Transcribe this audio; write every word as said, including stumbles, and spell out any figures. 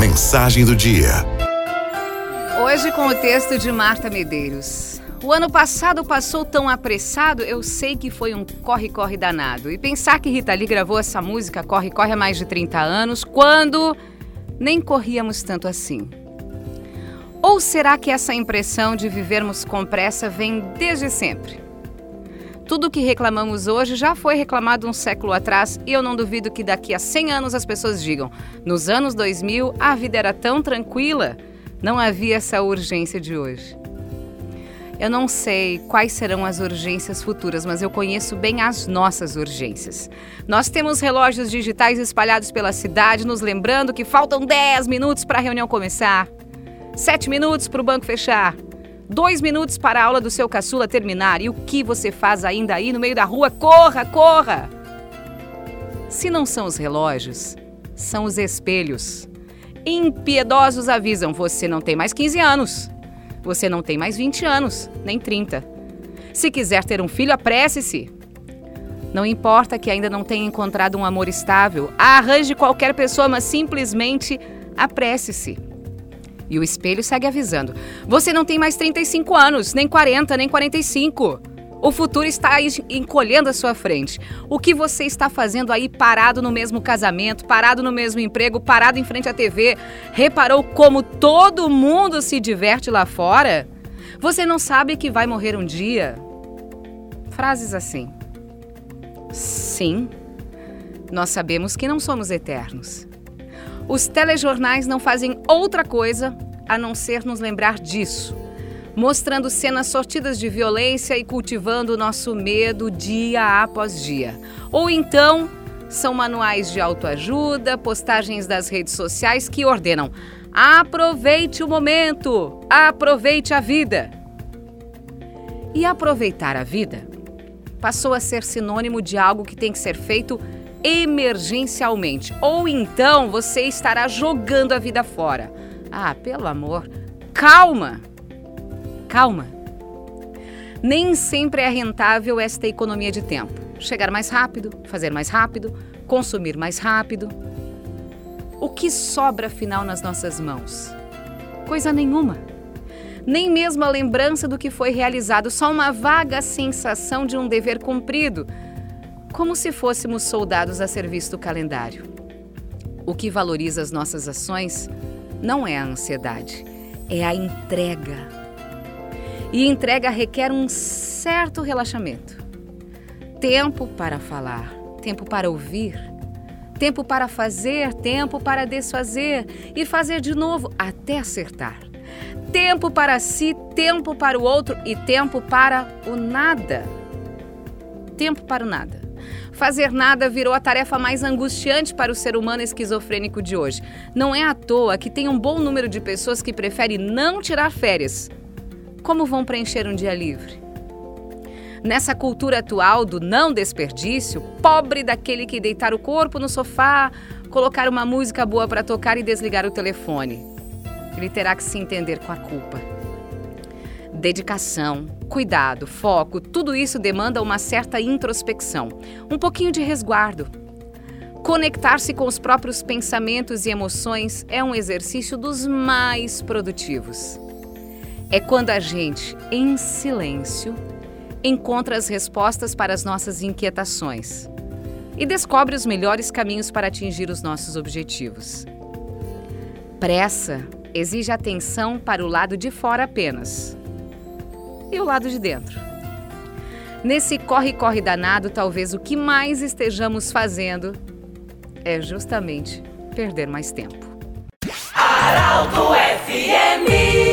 Mensagem do dia. Hoje com o texto de Marta Medeiros. O ano passado passou tão apressado, eu sei que foi um corre-corre danado. E pensar que Rita Lee gravou essa música corre-corre há mais de trinta anos, quando nem corríamos tanto assim. Ou será que essa impressão de vivermos com pressa vem desde sempre? Tudo o que reclamamos hoje já foi reclamado um século atrás e eu não duvido que daqui a cem anos as pessoas digam: nos anos dois mil a vida era tão tranquila, não havia essa urgência de hoje. Eu não sei quais serão as urgências futuras, mas eu conheço bem as nossas urgências. Nós temos relógios digitais espalhados pela cidade, nos lembrando que faltam dez minutos para a reunião começar, sete minutos para o banco fechar, Dois minutos para a aula do seu caçula terminar. E o que você faz ainda aí no meio da rua? Corra, corra! Se não são os relógios, são os espelhos. Impiedosos avisam: você não tem mais quinze anos. Você não tem mais vinte anos, nem trinta. Se quiser ter um filho, apresse-se. Não importa que ainda não tenha encontrado um amor estável. Arranje qualquer pessoa, mas simplesmente apresse-se. E o espelho segue avisando: você não tem mais trinta e cinco anos, nem quarenta, nem quarenta e cinco. O futuro está encolhendo à sua frente. O que você está fazendo aí parado no mesmo casamento, parado no mesmo emprego, parado em frente à T V? Reparou como todo mundo se diverte lá fora? Você não sabe que vai morrer um dia? Frases assim. Sim, nós sabemos que não somos eternos. Os telejornais não fazem outra coisa a não ser nos lembrar disso, mostrando cenas sortidas de violência e cultivando o nosso medo dia após dia. Ou então, são manuais de autoajuda, postagens das redes sociais que ordenam: aproveite o momento, aproveite a vida. E aproveitar a vida passou a ser sinônimo de algo que tem que ser feito emergencialmente, ou então você estará jogando a vida fora. Ah, pelo amor, calma, calma. Nem sempre é rentável esta economia de tempo. Chegar mais rápido, fazer mais rápido, consumir mais rápido. O que sobra afinal nas nossas mãos? Coisa nenhuma. Nem mesmo a lembrança do que foi realizado, só uma vaga sensação de um dever cumprido. Como se fôssemos soldados a serviço do calendário. O que valoriza as nossas ações não é a ansiedade, é a entrega. E entrega requer um certo relaxamento. Tempo para falar, tempo para ouvir, tempo para fazer, tempo para desfazer e fazer de novo até acertar. Tempo para si, tempo para o outro e tempo para o nada. Tempo para o nada. Fazer nada virou a tarefa mais angustiante para o ser humano esquizofrênico de hoje. Não é à toa que tem um bom número de pessoas que preferem não tirar férias. Como vão preencher um dia livre? Nessa cultura atual do não desperdício, pobre daquele que deitar o corpo no sofá, colocar uma música boa para tocar e desligar o telefone. Ele terá que se entender com a culpa. Dedicação, cuidado, foco, tudo isso demanda uma certa introspecção, um pouquinho de resguardo. Conectar-se com os próprios pensamentos e emoções é um exercício dos mais produtivos. É quando a gente, em silêncio, encontra as respostas para as nossas inquietações e descobre os melhores caminhos para atingir os nossos objetivos. Pressa exige atenção para o lado de fora apenas. E o lado de dentro. Nesse corre-corre danado, talvez o que mais estejamos fazendo é justamente perder mais tempo. Arauto F M.